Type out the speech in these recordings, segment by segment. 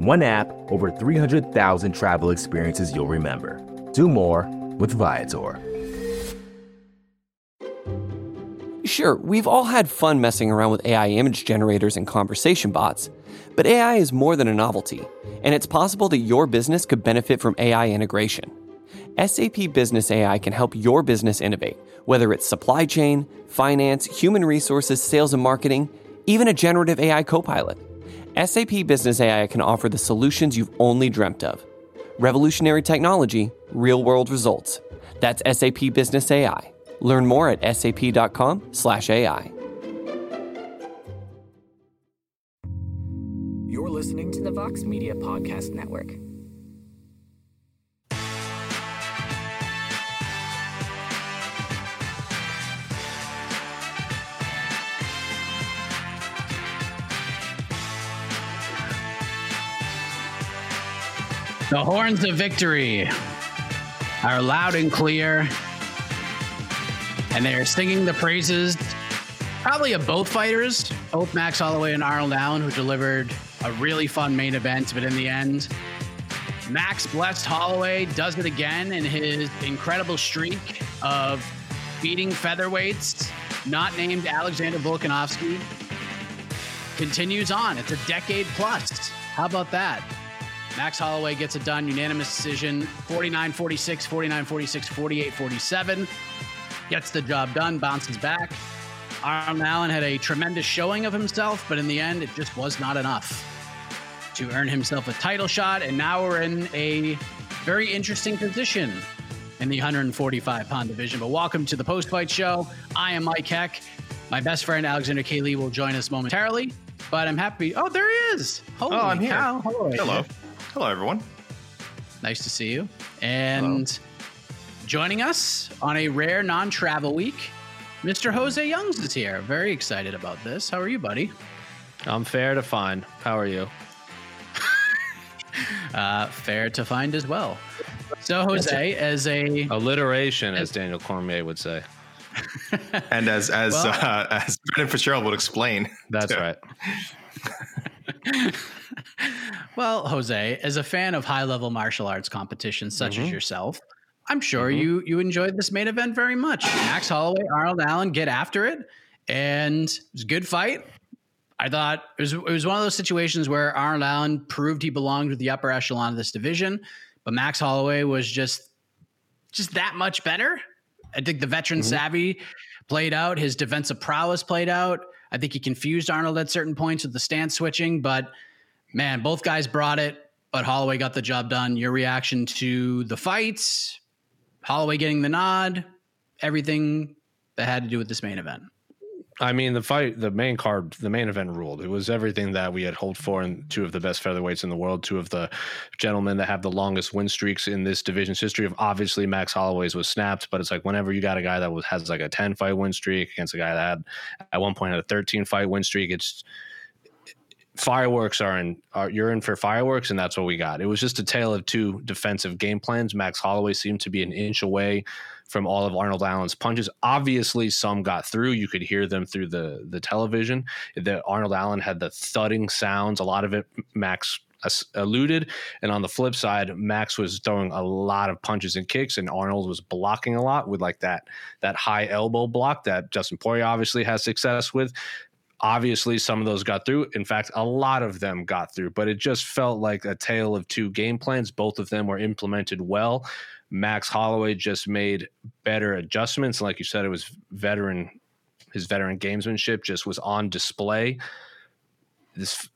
One app, over 300,000 travel experiences you'll remember. Do more with Viator. Sure, we've all had fun messing around with AI image generators and conversation bots, but AI is more than a novelty, and it's possible that your business could benefit from AI integration. SAP Business AI can help your business innovate, whether it's supply chain, finance, human resources, sales and marketing, even a generative AI copilot. SAP Business AI can offer the solutions you've only dreamt of. Revolutionary technology, real-world results. That's SAP Business AI. Learn more at sap.com/AI. You're listening to the Vox Media Podcast Network. The horns of victory are loud and clear, and they are singing the praises probably of both fighters, both Max Holloway and Arnold Allen, who delivered a really fun main event. But in the end, Max blessed Holloway, does it again in his incredible streak of beating featherweights not named Alexander Volkanovski. Continues on. It's a decade plus. How about that? Max Holloway gets it done, unanimous decision, 49-46, 49-46, 48-47. Gets the job done, bounces back. Arnold Allen had a tremendous showing of himself, but in the end, it just was not enough to earn himself a title shot. And now we're in a very interesting position in the 145-pound division. But welcome to the post-fight show. I am Mike Heck. My best friend, Alexander K. Lee, will join us momentarily. But I'm happy. Oh, there he is. Holy cow. I'm here. Hello. Hello, everyone. Nice to see you. And Joining us on a rare non-travel week, Mr. Jose Youngs is here. Very excited about this. How are you, buddy? I'm fair to find. How are you? Fair to find as well. So Jose, as a... alliteration, as Daniel Cormier would say. And as Brendan Fitzgerald would explain. That's too. Right. Well, Jose, as a fan of high-level martial arts competitions such as yourself, I'm sure you enjoyed this main event very much. Max Holloway, Arnold Allen get after it, and it was a good fight. I thought it was one of those situations where Arnold Allen proved he belonged with the upper echelon of this division, but Max Holloway was just that much better. I think the veteran savvy played out. His defensive prowess played out. I think he confused Arnold at certain points with the stance switching, but... man, both guys brought it, but Holloway got the job done. Your reaction to the fights, Holloway getting the nod, everything that had to do with this main event. I mean, the fight, the main card, the main event ruled. It was everything that we had hoped for, and two of the best featherweights in the world, two of the gentlemen that have the longest win streaks in this division's history. Of obviously, Max Holloway's was snapped, but it's like whenever you got a guy that has like a 10-fight win streak against a guy that had at one point had a 13-fight win streak, it's... fireworks you're in for fireworks, and that's what we got. It was just a tale of two defensive game plans. Max Holloway seemed to be an inch away from all of Arnold Allen's punches. Obviously, some got through. You could hear them through the television. That Arnold Allen had the thudding sounds. A lot of it Max eluded. And on the flip side, Max was throwing a lot of punches and kicks, and Arnold was blocking a lot with like that high elbow block that Justin Poirier obviously has success with. Obviously, some of those got through. In fact, a lot of them got through, but it just felt like a tale of two game plans. Both of them were implemented well. Max Holloway just made better adjustments. Like you said, it was veteran gamesmanship just was on display. This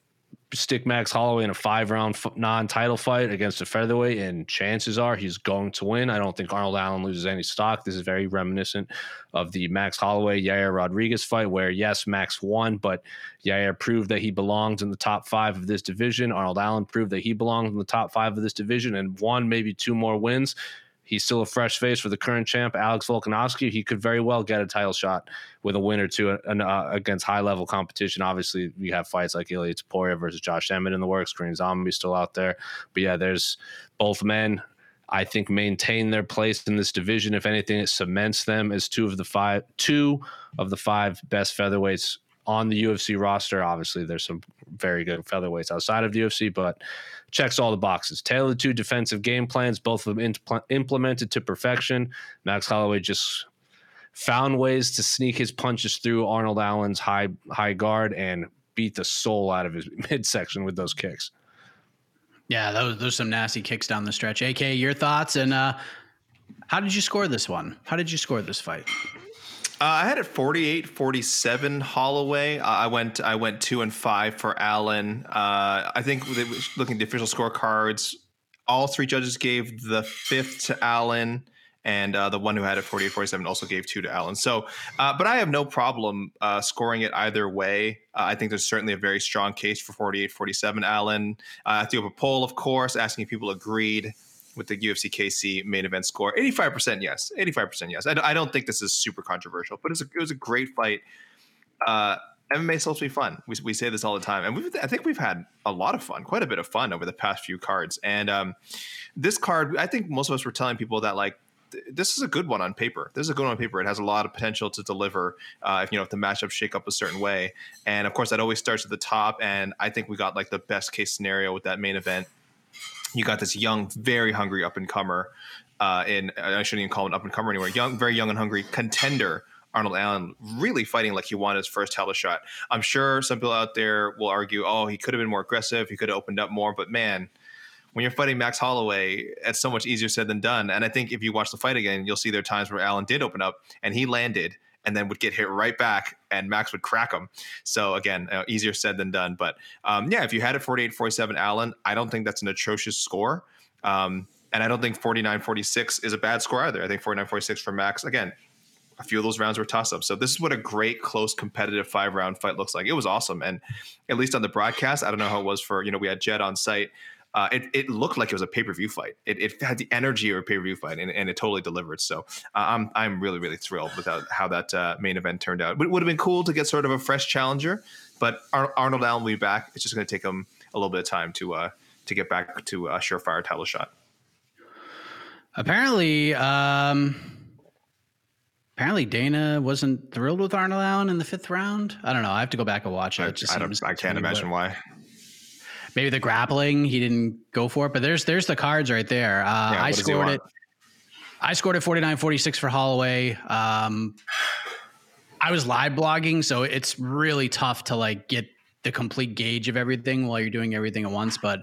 stick Max Holloway in a 5-round non-title fight against a featherweight, and chances are he's going to win. I don't think Arnold Allen loses any stock. This is very reminiscent of the Max Holloway-Yair Rodriguez fight where, yes, Max won, but Yair proved that he belongs in the top 5 of this division. Arnold Allen proved that he belongs in the top 5 of this division and won maybe 2 more wins. He's still a fresh face for the current champ, Alex Volkanovski. He could very well get a title shot with a win or two against high-level competition. Obviously, we have fights like Ilia Topuria versus Josh Emmett in the works. Korean Zombie still out there. But, yeah, there's both men, I think, maintain their place in this division. If anything, it cements them as two of the five best featherweights on the UFC roster. Obviously, there's some very good featherweights outside of the UFC, but checks all the boxes. Tailored to defensive game plans, both of them implemented to perfection. Max Holloway just found ways to sneak his punches through Arnold Allen's high guard and beat the soul out of his midsection with those kicks. Yeah, those some nasty kicks down the stretch. AK, your thoughts, and how did you score this one? How did you score this fight? I had it 48-47 Holloway. I went 2-5 for Allen. I think looking at the official scorecards, all 3 judges gave the 5th to Allen, and the one who had it 48-47 also gave 2 to Allen. So, but I have no problem scoring it either way. I think there's certainly a very strong case for 48-47 Allen. I threw up a poll, of course, asking if people agreed with the UFC KC main event score. 85% yes. 85% yes. I don't think this is super controversial, but it was a great fight. MMA is supposed to be fun. We say this all the time. And I think we've had a lot of fun, quite a bit of fun over the past few cards. And this card, I think most of us were telling people that, like, this is a good one on paper. This is a good one on paper. It has a lot of potential to deliver if the matchups shake up a certain way. And, of course, that always starts at the top. And I think we got, like, the best case scenario with that main event. You got this young, very hungry up-and-comer, I shouldn't even call him an up-and-comer anywhere, young, very young and hungry contender, Arnold Allen, really fighting like he wanted his first title shot. I'm sure some people out there will argue, oh, he could have been more aggressive, he could have opened up more, but man, when you're fighting Max Holloway, it's so much easier said than done, and I think if you watch the fight again, you'll see there are times where Allen did open up, and he landed, and then would get hit right back, and Max would crack him. So, again, easier said than done. But, if you had it 48-47 Allen, I don't think that's an atrocious score. And I don't think 49-46 is a bad score either. I think 49-46 for Max. Again, a few of those rounds were toss-ups. So this is what a great, close, competitive 5-round fight looks like. It was awesome. And at least on the broadcast, I don't know how it was for, we had Jed on site. It looked like it was a pay-per-view fight. It had the energy of a pay-per-view fight, and it totally delivered. So I'm really, really thrilled with how that main event turned out. It would have been cool to get sort of a fresh challenger, but Arnold Allen will be back. It's just going to take him a little bit of time to get back to a surefire title shot. Apparently Dana wasn't thrilled with Arnold Allen in the 5th round. I don't know. I have to go back and watch it. I can't imagine why. Maybe the grappling, he didn't go for it, but there's the cards right there. I scored it 49-46 for Holloway. I was live blogging, so it's really tough to get the complete gauge of everything while you're doing everything at once. But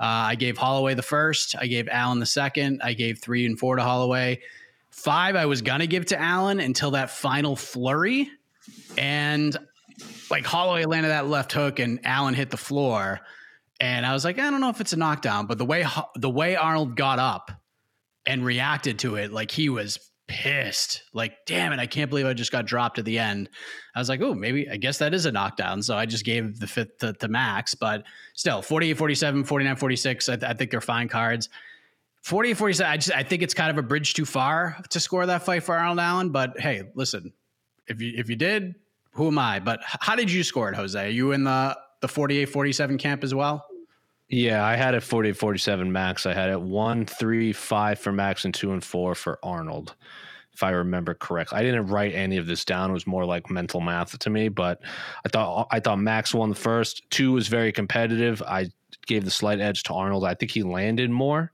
I gave Holloway the 1st. I gave Allen the 2nd. I gave 3 and 4 to Holloway. 5 I was going to give to Allen until that final flurry. And Holloway landed that left hook and Allen hit the floor. And I was like, I don't know if it's a knockdown, but the way Arnold got up and reacted to it, he was pissed. Damn it, I can't believe I just got dropped at the end. I was like, oh, maybe I guess that is a knockdown. So I just gave the 5th to Max, but still 48-47, 49-46. I think they're fine cards. 48-47. I think it's kind of a bridge too far to score that fight for Arnold Allen. But hey, listen, if you did, who am I? But how did you score it, Jose? Are you in the 48-47 camp as well? Yeah, I had it 48-47 Max. I had it 1-3-5 for Max and 2-4 for Arnold, if I remember correctly. I didn't write any of this down. It was more like mental math to me, but I thought Max won the 1st. 2 was very competitive. I gave the slight edge to Arnold. I think he landed more.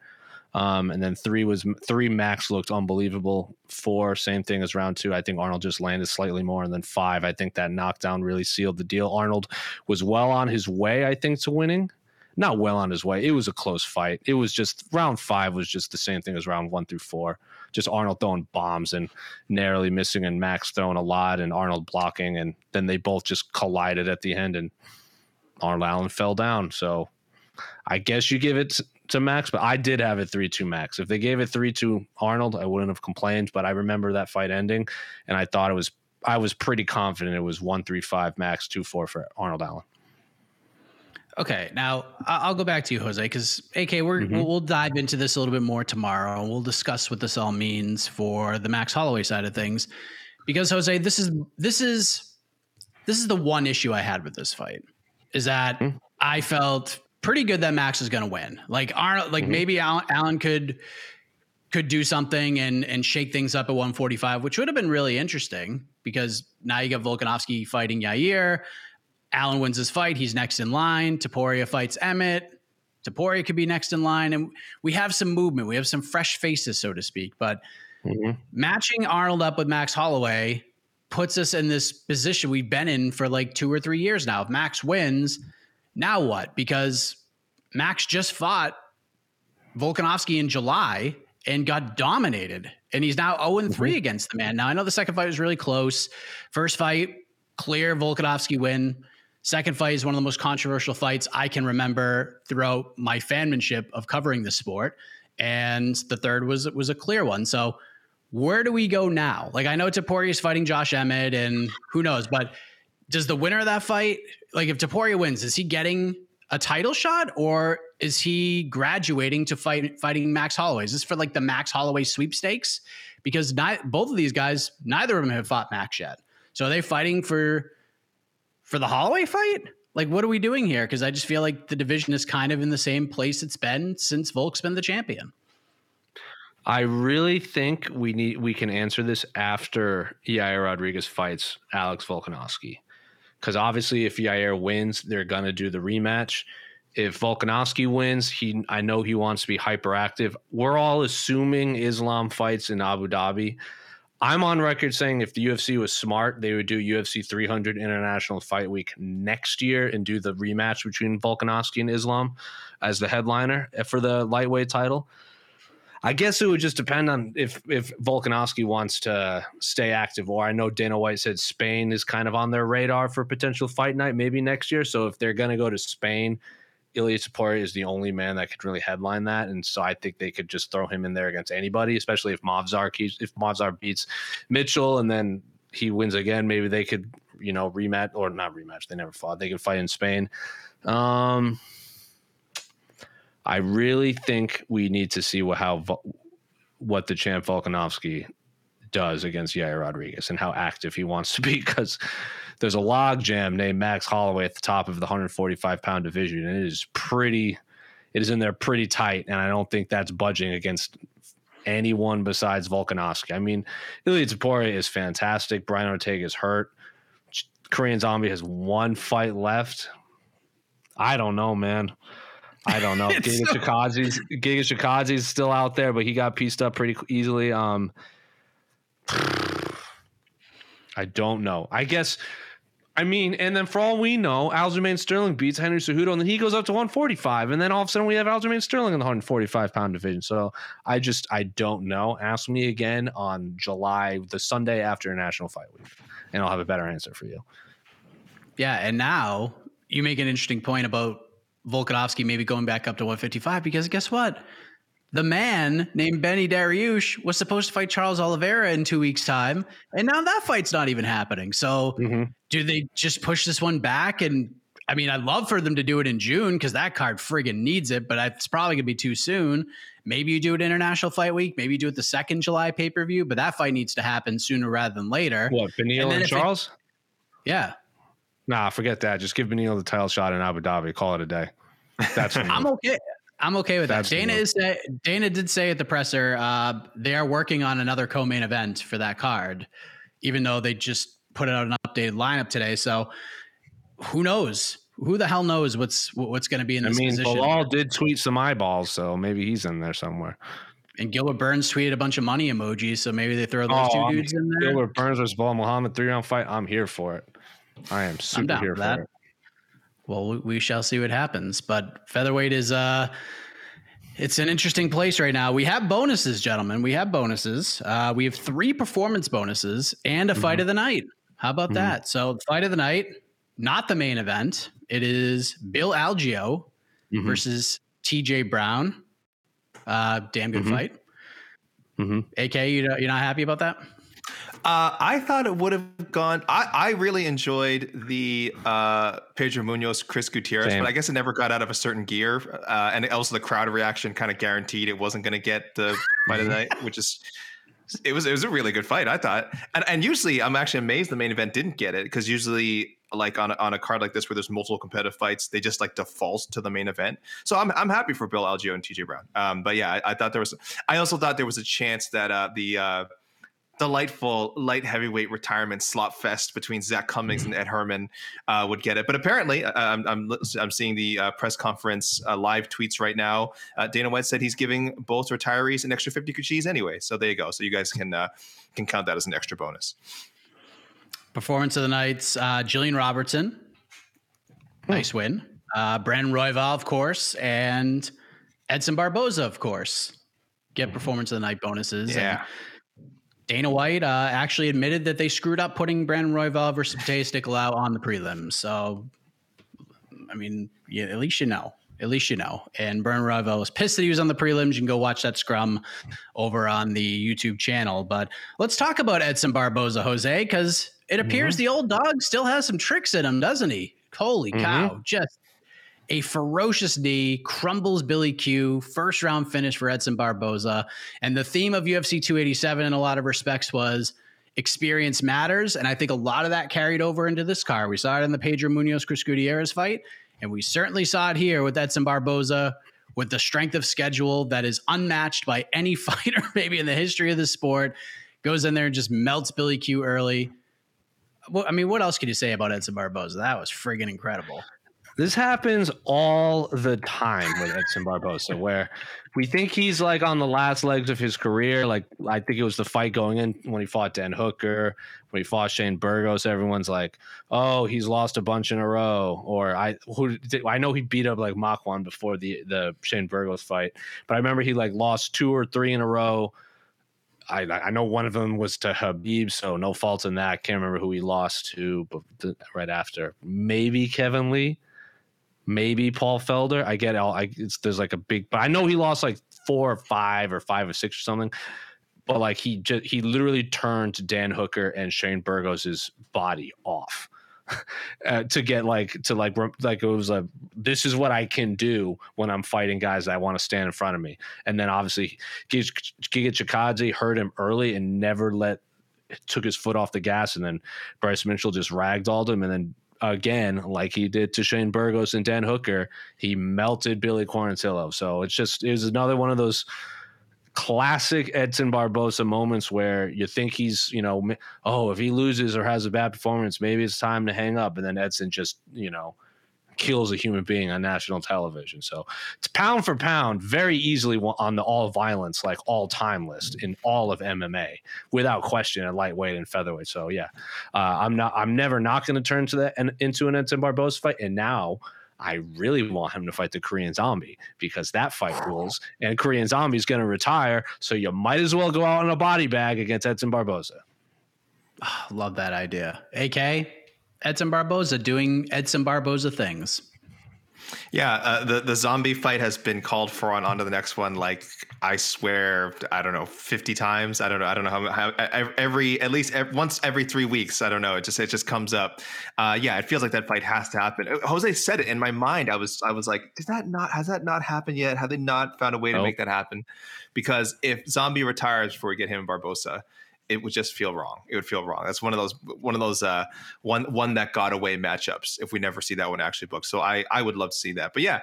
And then 3 Max looked unbelievable. 4, same thing as round 2. I think Arnold just landed slightly more. And then 5, I think that knockdown really sealed the deal. Arnold was well on his way, I think, to winning. Not well on his way. It was a close fight. It was just round 5 was just the same thing as round 1 through 4. Just Arnold throwing bombs and narrowly missing, and Max throwing a lot and Arnold blocking. And then they both just collided at the end and Arnold Allen fell down. So I guess you give it to Max, but I did have it 3-2 Max. If they gave it 3-2 Arnold, I wouldn't have complained, but I remember that fight ending, and I thought it was, I was pretty confident it was 1-3-5 Max, 2-4 for Arnold Allen. Okay, now I'll go back to you, Jose, because AK, we'll dive into this a little bit more tomorrow, and we'll discuss what this all means for the Max Holloway side of things. Because Jose, this is the one issue I had with this fight is that I felt pretty good that Max is going to win. Like Arnold, like maybe Allen could do something and shake things up at 145, which would have been really interesting because now you got Volkanovski fighting Yair. Allen wins his fight. He's next in line. Topuria fights Emmett. Topuria could be next in line. And we have some movement. We have some fresh faces, so to speak. But matching Arnold up with Max Holloway puts us in this position we've been in for like 2 or 3 years now. If Max wins, now what? Because Max just fought Volkanovski in July and got dominated. And he's now 0-3 against the man. Now, I know the second fight was really close. First fight, clear Volkanovski win. Second fight is one of the most controversial fights I can remember throughout my fanmanship of covering the sport. And the third was a clear one. So where do we go now? Like, I know Topuria is fighting Josh Emmett and who knows, but does the winner of that fight, like if Topuria wins, is he getting a title shot or is he graduating to fighting Max Holloway? Is this for like the Max Holloway sweepstakes? Because both of these guys, neither of them have fought Max yet. So are they fighting for the Holloway fight? Like, what are we doing here? Because I just feel like the division is kind of in the same place it's been since Volk's been the champion. I really think we can answer this after Yair Rodriguez fights Alex Volkanovski. Because obviously if Yair wins, they're going to do the rematch. If Volkanovski wins, I know he wants to be hyperactive. We're all assuming Islam fights in Abu Dhabi. I'm on record saying if the UFC was smart, they would do UFC 300 International Fight Week next year and do the rematch between Volkanovski and Islam as the headliner for the lightweight title. I guess it would just depend on if Volkanovski wants to stay active, or I know Dana White said Spain is kind of on their radar for potential fight night maybe next year. So if they're going to go to Spain, Ilia Topuria is the only man that could really headline that, and so I think they could just throw him in there against anybody, especially if Movsar beats Mitchell and then he wins again. Maybe they could, you know, rematch or not rematch. They never fought. They could fight in Spain. I really think we need to see what the champ Volkanovski does against Yair Rodriguez and how active he wants to be, because there's a logjam named Max Holloway at the top of the 145-pound division, and it is in there pretty tight, and I don't think that's budging against anyone besides Volkanovski. I mean, Ilia Topuria is fantastic. Brian Ortega is hurt. Korean Zombie has one fight left. I don't know, man. I don't know. Giga Chikadze's still out there, but he got pieced up pretty easily. I don't know. I guess, I mean, and then for all we know, Aljamain Sterling beats Henry Cejudo, and then he goes up to 145, and then all of a sudden we have Aljamain Sterling in the 145-pound division. So I don't know. Ask me again on July, the Sunday after International Fight Week, and I'll have a better answer for you. Yeah, and now you make an interesting point about Volkanovski maybe going back up to 155, because guess what? The man named Benny Dariush was supposed to fight Charles Oliveira in 2 weeks' time, and now that fight's not even happening. So do they just push this one back? And, I mean, I'd love for them to do it in June because that card friggin' needs it, but it's probably going to be too soon. Maybe you do it International Fight Week. Maybe you do it the 2nd July pay-per-view, but that fight needs to happen sooner rather than later. What, Benil and Charles? Yeah. Nah, forget that. Just give Benil the title shot in Abu Dhabi. Call it a day. That's I'm okay. I'm okay with that. Dana did say at the presser they are working on another co-main event for that card, even though they just put out an updated lineup today. So who knows? Who the hell knows what's going to be in this position? I mean, Bilal did tweet some eyeballs, so maybe he's in there somewhere. And Gilbert Burns tweeted a bunch of money emojis, so maybe they throw those two dudes in there. Gilbert Burns versus Bilal Muhammad 3-round fight. I'm here for it. I am super here for that. Well, we shall see what happens, but featherweight is it's an interesting place right now. We have bonuses, gentlemen. We have bonuses. We have 3 performance bonuses and a fight of the night. How about that? So the fight of the night, not the main event. It is Bill Algeo versus TJ Brown. Damn good fight. AK, you're not happy about that? I thought it would have gone. I really enjoyed the Pedro Munhoz, Chris Gutierrez, but I guess it never got out of a certain gear. And also the crowd reaction kind of guaranteed it wasn't going to get the fight of the night, which is it was a really good fight, I thought. And usually I'm actually amazed the main event didn't get it, because usually like on a card like this where there's multiple competitive fights, they just like default to the main event. So I'm happy for Bill Algeo and TJ Brown. But yeah, I thought I also thought there was a chance that the delightful light heavyweight retirement slot fest between Zak Cummings and Ed Herman would get it, but apparently I'm seeing the press conference live tweets right now. Dana White said he's giving both retirees an extra 50 kuchis anyway, so there you go. So you guys can count that as an extra bonus. Performance of the night's Jillian Robertson, nice win. Brandon Royval, of course, and Edson Barboza, of course, get performance of the night bonuses. Yeah. Dana White actually admitted that they screwed up putting Brandon Royval versus Mateus Nicolau on the prelims. So, I mean, yeah, at least you know. At least you know. And Brandon Royval was pissed that he was on the prelims. You can go watch that scrum over on the YouTube channel. But let's talk about Edson Barboza, Jose, because it appears the old dog still has some tricks in him, doesn't he? Holy cow. Just a ferocious knee crumbles Billy Q. First round finish for Edson Barboza. And the theme of UFC 287 in a lot of respects was experience matters. And I think a lot of that carried over into this card. We saw it in the Pedro Munhoz, Chris Gutierrez fight. And we certainly saw it here with Edson Barboza, with the strength of schedule that is unmatched by any fighter maybe in the history of the sport. Goes in there and just melts Billy Q early. Well, I mean, what else can you say about Edson Barboza? That was friggin' incredible. This happens all the time with Edson Barboza, where we think he's like on the last legs of his career. Like, I think it was the fight going in when he fought Dan Hooker, when he fought Shane Burgos. Everyone's like, "Oh, he's lost a bunch in a row." Or I know he beat up like Makwan before the Shane Burgos fight, but I remember he like lost 2 or 3 in a row. I know one of them was to Habib, so no fault in that. Can't remember who he lost to, but right after, maybe Kevin Lee. Maybe Paul Felder. I get all. There's like a big, but I know he lost like 4 or 5 or 5 or 6 or something. But like he literally turned Dan Hooker and Shane Burgos' body off to get like it was like, this is what I can do when I'm fighting guys that want to stand in front of me. And then obviously Giga Chikadze hurt him early and never took his foot off the gas. And then Bryce Mitchell just ragdolled him, and then. Again, like he did to Shane Burgos and Dan Hooker, he melted Billy Quarantillo. So it was another one of those classic Edson Barboza moments where you think he's, if he loses or has a bad performance, maybe it's time to hang up. And then Edson just, kills a human being on national television. So it's pound for pound, very easily on the all violence, like all time list in all of MMA without question at lightweight and featherweight. So yeah, I'm never not going to turn to that and into an Edson Barboza fight. And now I really want him to fight the Korean Zombie, because that fight rules, and Korean Zombie is going to retire. So you might as well go out in a body bag against Edson Barboza. Oh, love that idea. AK, Edson Barboza doing Edson Barboza things. Yeah, the zombie fight has been called for on to the next one. Like, I swear, I don't know, 50 times. I don't know how once every 3 weeks. I don't know. It just comes up. Yeah, it feels like that fight has to happen. Jose said it in my mind. I was like, has that not happened yet? Have they not found a way to make that happen? Because if Zombie retires before we get him and Barboza, it would just feel wrong. It would feel wrong. That's one of those one that got away matchups if we never see that one actually booked. So I would love to see that. But yeah,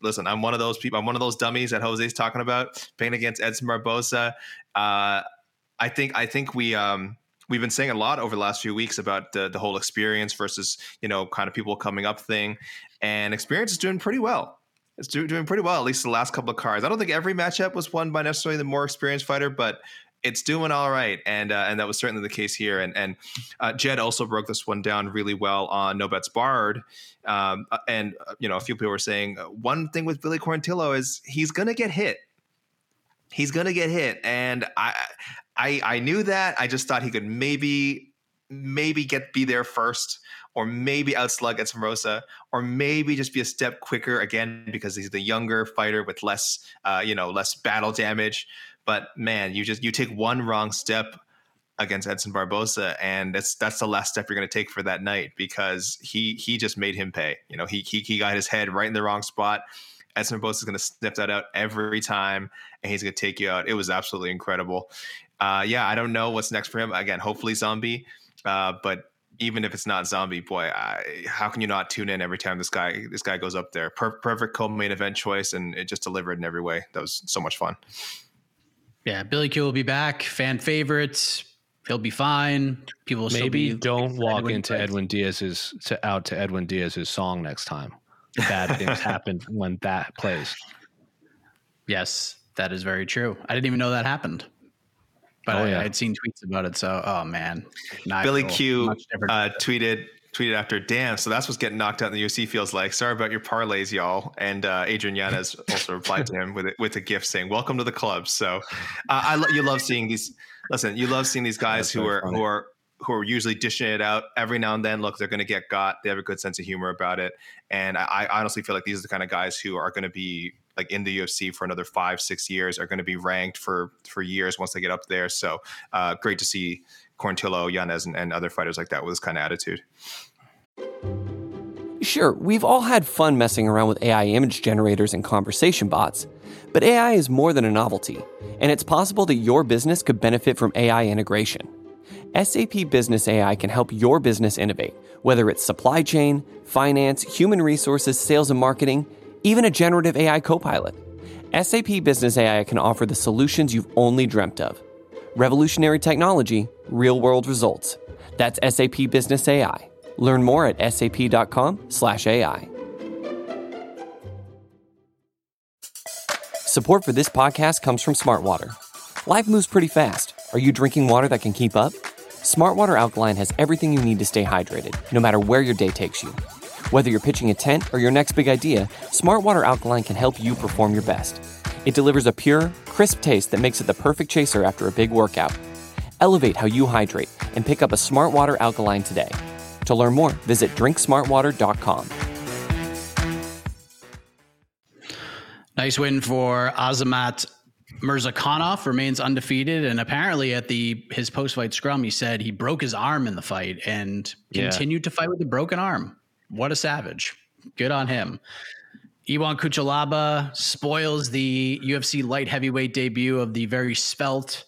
listen, I'm one of those people. I'm one of those dummies that Jose's talking about playing against Edson Barboza. I think we've been saying a lot over the last few weeks about the whole experience versus, kind of people coming up thing, and experience is doing pretty well. It's doing pretty well, at least the last couple of cards. I don't think every matchup was won by necessarily the more experienced fighter, but it's doing all right, and that was certainly the case here. And Jed also broke this one down really well on No Bets Barred. And a few people were saying one thing with Billy Quarantillo is he's gonna get hit. He's gonna get hit, and I knew that. I just thought he could maybe be there first, or maybe outslug Edson Barboza, or maybe just be a step quicker again because he's the younger fighter with less, less battle damage. But man, you take one wrong step against Edson Barboza, and that's the last step you're going to take for that night, because he just made him pay. You know, he got his head right in the wrong spot. Edson Barboza is going to sniff that out every time, and he's going to take you out. It was absolutely incredible. I don't know what's next for him. Again, hopefully Zombie, but even if it's not Zombie, boy, how can you not tune in every time this guy goes up there? Perfect co-main event choice, and it just delivered in every way. That was so much fun. Yeah, Billy Q will be back. Fan favorites. He'll be fine. People will maybe still don't walk into Edwin Diaz's song next time. Bad things happen when that plays. Yes, that is very true. I didn't even know that happened, but I'd seen tweets about it. So, oh man, Billy Q tweeted after, damn. So that's what's getting knocked out in the UFC feels like. Sorry about your parlays, y'all. And Adrian Yanez also replied to him with a gift saying, "Welcome to the club." So, you love seeing these. Listen, you love seeing these guys who are usually dishing it out every now and then. Look, they're going to get got. They have a good sense of humor about it. And I honestly feel like these are the kind of guys who are going to be like in the UFC for another 5-6 years, are going to be ranked for years once they get up there. So great to see Quarantillo, Yanez, and other fighters like that with this kind of attitude. Sure, we've all had fun messing around with AI image generators and conversation bots, but AI is more than a novelty, and it's possible that your business could benefit from AI integration. SAP Business AI can help your business innovate, whether it's supply chain, finance, human resources, sales and marketing, even a generative AI copilot. SAP Business AI can offer the solutions you've only dreamt of. Revolutionary technology, real-world results. That's SAP Business AI. Learn more at sap.com/AI. Support for this podcast comes from Smartwater. Life moves pretty fast. Are you drinking water that can keep up? Smartwater Alkaline has everything you need to stay hydrated, no matter where your day takes you. Whether you're pitching a tent or your next big idea, Smartwater Alkaline can help you perform your best. It delivers a pure, crisp taste that makes it the perfect chaser after a big workout. Elevate how you hydrate and pick up a Smartwater Alkaline today. To learn more, visit drinksmartwater.com. Nice win for Azamat Mirzakhanov, remains undefeated, and apparently at his post-fight scrum, he said he broke his arm in the fight and continued to fight with a broken arm. What a savage. Good on him. Iwan Kuchalaba spoils the UFC light heavyweight debut of the very spelt,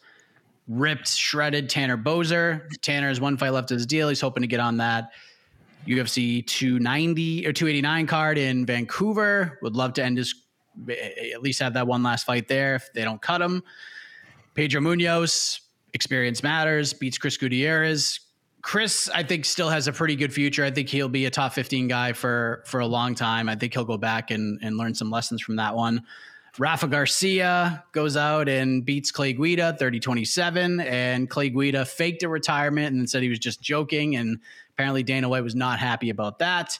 ripped, shredded Tanner Bozer. Tanner has one fight left of his deal. He's hoping to get on that UFC 290 or 289 card in Vancouver. Would love to end his, at least have that one last fight there if they don't cut him. Pedro Munhoz, experience matters, beats Chris Gutierrez. Chris, I think, still has a pretty good future. I think he'll be a top 15 guy for a long time. I think he'll go back and learn some lessons from that one. Rafa Garcia goes out and beats Clay Guida 30-27, and Clay Guida faked a retirement and said he was just joking, and apparently Dana White was not happy about that.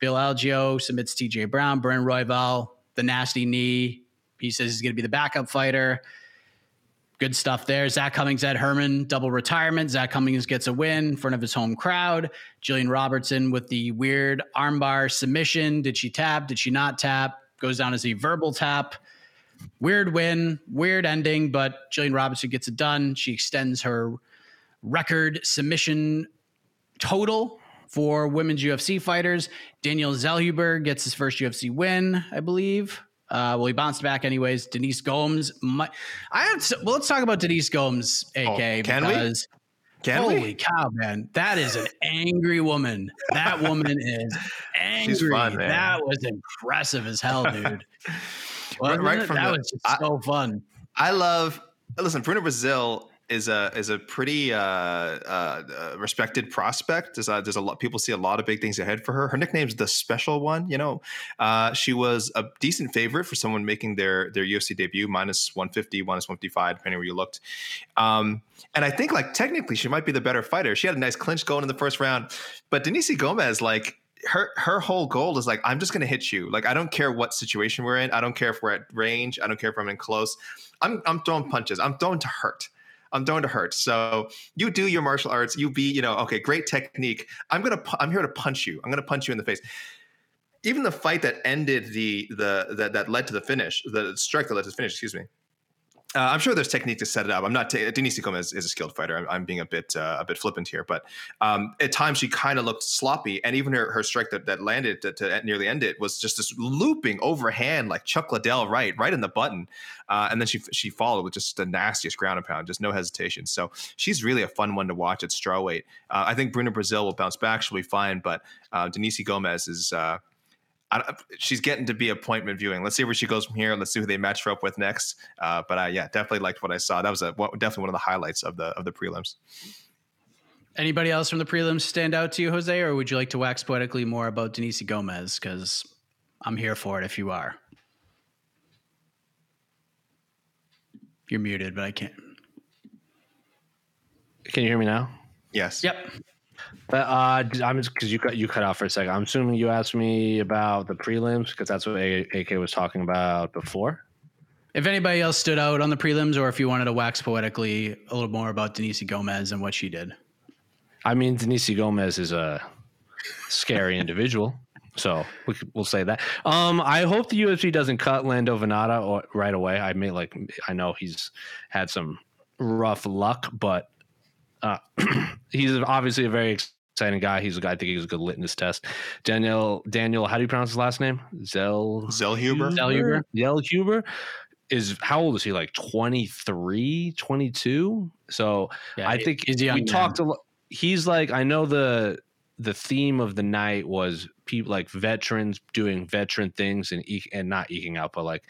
Bill Algeo submits TJ Brown. Brandon Royval, the nasty knee. He says he's going to be the backup fighter. Good stuff there. Zak Cummings, Ed Herman, double retirement. Zak Cummings gets a win in front of his home crowd. Jillian Robertson with the weird armbar submission. Did she tap? Did she not tap? Goes down as a verbal tap. Weird win, weird ending, but Jillian Robertson gets it done. She extends her record submission total for women's UFC fighters. Daniel Zellhuber gets his first UFC win, I believe. He bounced back anyways. Denise Gomez. Let's talk about Denise Gomez, AK. Holy cow, man. That is an angry woman. That woman is angry. She's fun, man. That was impressive as hell, dude. Was just so fun. Listen, Bruna Brazil is a pretty respected prospect. There's a lot, people see a lot of big things ahead for her. Her nickname's the special one, you know. She was a decent favorite for someone making their UFC debut, -150, -155, depending where you looked. And I think like technically she might be the better fighter. She had a nice clinch going in the first round, but Denise Gomez, like, her whole goal is like, I'm just going to hit you. Like, I don't care what situation we're in. I don't care if we're at range. I don't care if I'm in close. I'm throwing punches. I'm throwing to hurt. I'm going to hurt. So you do your martial arts. You be, you know, okay, great technique. I'm here to punch you. I'm going to punch you in the face. Even the fight that ended that led to the finish, the strike that led to the finish, excuse me. I'm sure there's technique to set it up. I'm not Denise Gomez is a skilled fighter. I'm being a bit flippant here, but at times she kind of looked sloppy, and even her strike that landed to nearly end it was just this looping overhand like Chuck Liddell right in the button, and then she followed with just the nastiest ground and pound, just no hesitation. So she's really a fun one to watch at strawweight. I think Bruna Brazil will bounce back; she'll be fine. But Denise Gomez is. She's getting to be appointment viewing. Let's see where she goes from here. Let's see who they match her up with next. But I definitely liked what I saw. That was definitely one of the highlights of the prelims. Anybody else from the prelims stand out to you, Jose, or would you like to wax poetically more about Denise Gomez? Because I'm here for it if you are. You're muted, but I can't. Can you hear me now? Yes. Yep. But I'm just because you cut off for a second. I'm assuming you asked me about the prelims because that's what AK was talking about before. If anybody else stood out on the prelims, or if you wanted to wax poetically a little more about Denise Gomez and what she did. I mean, Denise Gomez is a scary individual, so we'll say that. I hope the UFC doesn't cut Lando Venata right away. I know he's had some rough luck, but. He's obviously a very exciting guy. I think he's a good litmus test. Daniel, how do you pronounce his last name? Zellhuber. Zellhuber is, how old is he? Like 23, 22? So yeah, I think he's like, I know the theme of the night was people like veterans doing veteran things and not eking out, but like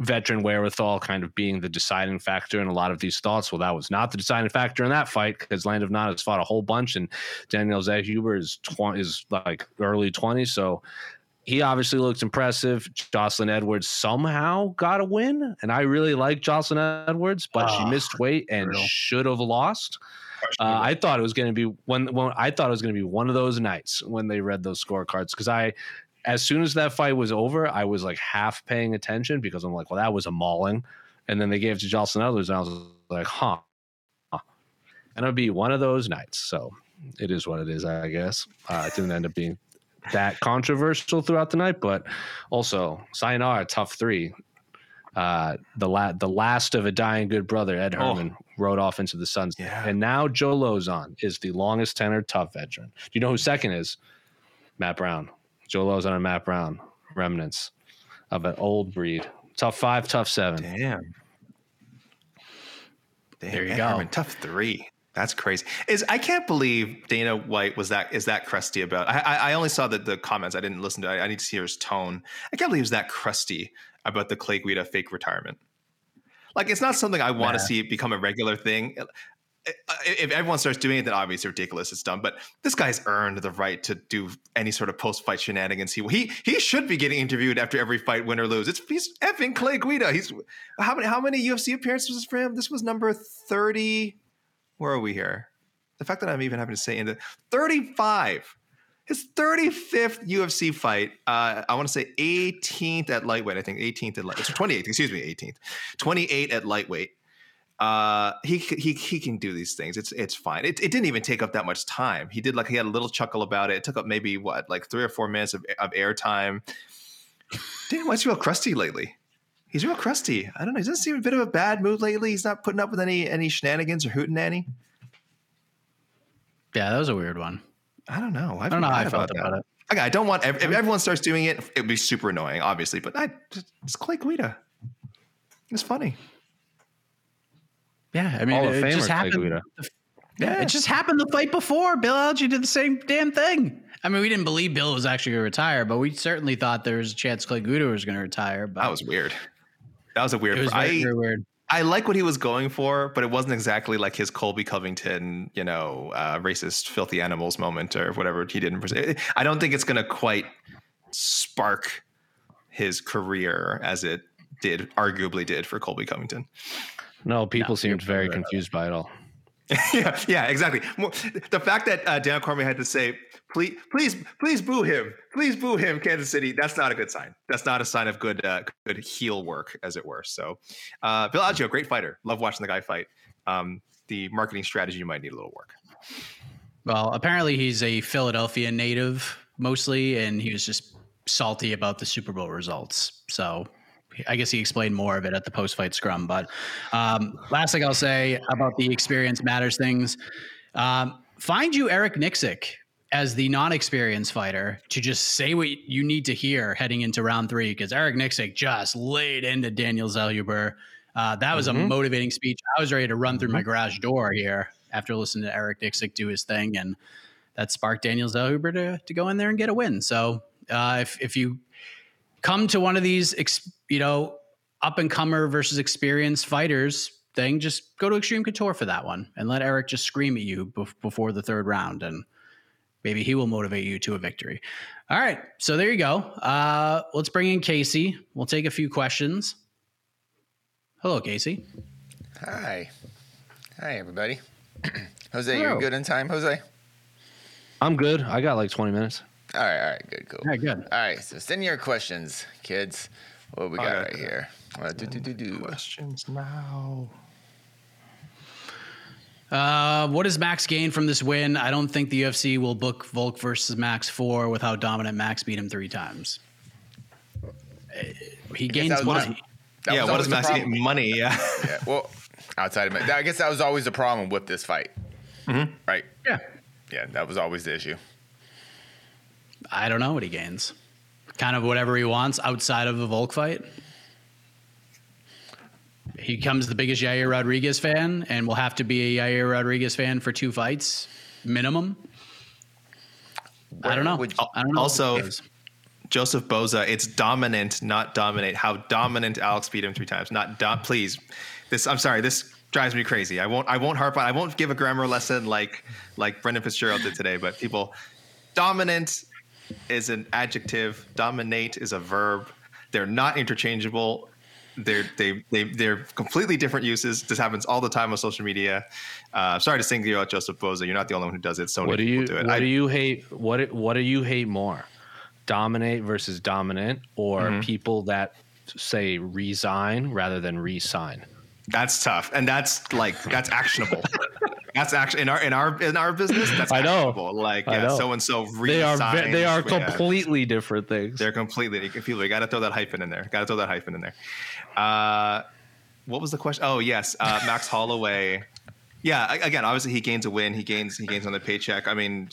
veteran wherewithal kind of being the deciding factor in a lot of these thoughts. Well, that was not the deciding factor in that fight because Land of Not has fought a whole bunch, and Daniel Zellhuber is like early 20s, so he obviously looks impressive. Jocelyn Edwards somehow got a win, and I really like Jocelyn Edwards, but she missed weight and should have lost. I thought it was going to be one of those nights when they read those scorecards because as soon as that fight was over, I was like half paying attention because I'm like, well, that was a mauling. And then they gave it to Jocelyn Edwards, and I was like, huh. And it would be one of those nights. So it is what it is, I guess. It didn't end up being that controversial throughout the night, but also, sayonara, tough three. The last of a dying good brother, Ed Herman, rode off into the sun. Yeah. And now Joe Lauzon is the longest tenured tough veteran. Do you know who second is? Matt Brown. Joe Lauzon and Matt Brown, remnants of an old breed. Tough five, tough seven. Damn. There you go. Herman, tough three. That's crazy. I can't believe Dana White is that crusty about. I only saw the comments. I didn't listen to it. I need to hear his tone. I can't believe he's that crusty about the Clay Guida fake retirement. Like, it's not something I want to see become a regular thing. If everyone starts doing it, then obviously ridiculous, it's dumb. But this guy's earned the right to do any sort of post-fight shenanigans. He should be getting interviewed after every fight, win or lose. He's effing Clay Guida. He's how many UFC appearances was this for him? This was number 30. Where are we here? The fact that I'm even having to say 35. His 35th UFC fight, I want to say 18th at lightweight. I think 18th at lightweight. 28th, excuse me, 18th. 28 at lightweight. He can do these things. It's fine. It didn't even take up that much time. He had a little chuckle about it. It took up maybe 3 or 4 minutes of air time. Damn, why is he real crusty lately? He's real crusty. I don't know. He doesn't seem a bit of a bad mood lately. He's not putting up with any shenanigans or hootenanny. Yeah, that was a weird one. I don't know. I don't know how I felt about it. Okay, I don't want if everyone starts doing it, it'd be super annoying, obviously. But it's Clay Guida. It's funny. Yeah, I mean, it just happened. Yeah, it just happened the fight before. Bill Algeo did the same damn thing. I mean, we didn't believe Bill was actually going to retire, but we certainly thought there was a chance Clay Guida was going to retire. But that was weird. That was a weird. It was very weird. I like what he was going for, but it wasn't exactly like his Colby Covington, you know, racist, filthy animals moment or whatever he didn't. I don't think it's going to quite spark his career as it arguably did for Colby Covington. No, people seemed very confused by it all. yeah, exactly. The fact that Dan Cormier had to say, please boo him. Please boo him, Kansas City. That's not a good sign. That's not a sign of good heel work, as it were. So Bill Algeo, great fighter. Love watching the guy fight. the marketing strategy might need a little work. Well, apparently he's a Philadelphia native mostly, and he was just salty about the Super Bowl results. So I guess he explained more of it at the post-fight scrum. But last thing I'll say about the experience matters things. Find you Eric Nixick as the non-experienced fighter to just say what you need to hear heading into round three, because Eric Nixick just laid into Daniel Zellhuber. That was a motivating speech. I was ready to run through my garage door here after listening to Eric Nixick do his thing, and that sparked Daniel Zellhuber to go in there and get a win. So if you come to one of these, up-and-comer versus experienced fighters thing, just go to Extreme Couture for that one and let Eric just scream at you before the third round, and maybe he will motivate you to a victory. All right, so there you go. Let's bring in Casey. We'll take a few questions. Hello, Casey. Hi, everybody. Jose, Hello. You're good in time, Jose? I'm good. I got like 20 minutes. All right, good, cool. All right, good. All right, so send your questions, kids. What we got right here? Questions now. What does Max gain from this win? I don't think the UFC will book Volk versus Max 4 with how dominant Max beat him 3 times. He gains money. What does Max gain? Money, yeah. Well, outside of it, I guess that was always the problem with this fight. Mm-hmm. Right? Yeah. Yeah, that was always the issue. I don't know what he gains. Kind of whatever he wants outside of the Volk fight. He becomes the biggest Yair Rodriguez fan and will have to be a Yair Rodriguez fan for 2 fights minimum. I don't know. Also, Joseph Boza, it's dominant, not dominate. How dominant Alex beat him 3 times. Please. This drives me crazy. I won't harp on. I won't give a grammar lesson like Brendan Fitzgerald did today, but people, dominant is an adjective. Dominate is a verb. They're not interchangeable. They're completely different uses. This happens all the time on social media. Sorry to single you out, Joseph Boza. You're not the only one who does it. So many people do it. What do you hate more? Dominate versus dominant, or people that say resign rather than re-sign? That's tough, and that's actionable. That's actually in our business. That's actionable. So and so re-signs. They are completely different things. They're completely people. We got to throw that hyphen in there. What was the question? Oh yes, Max Holloway. Yeah, again, obviously he gains a win. He gains on the paycheck. I mean,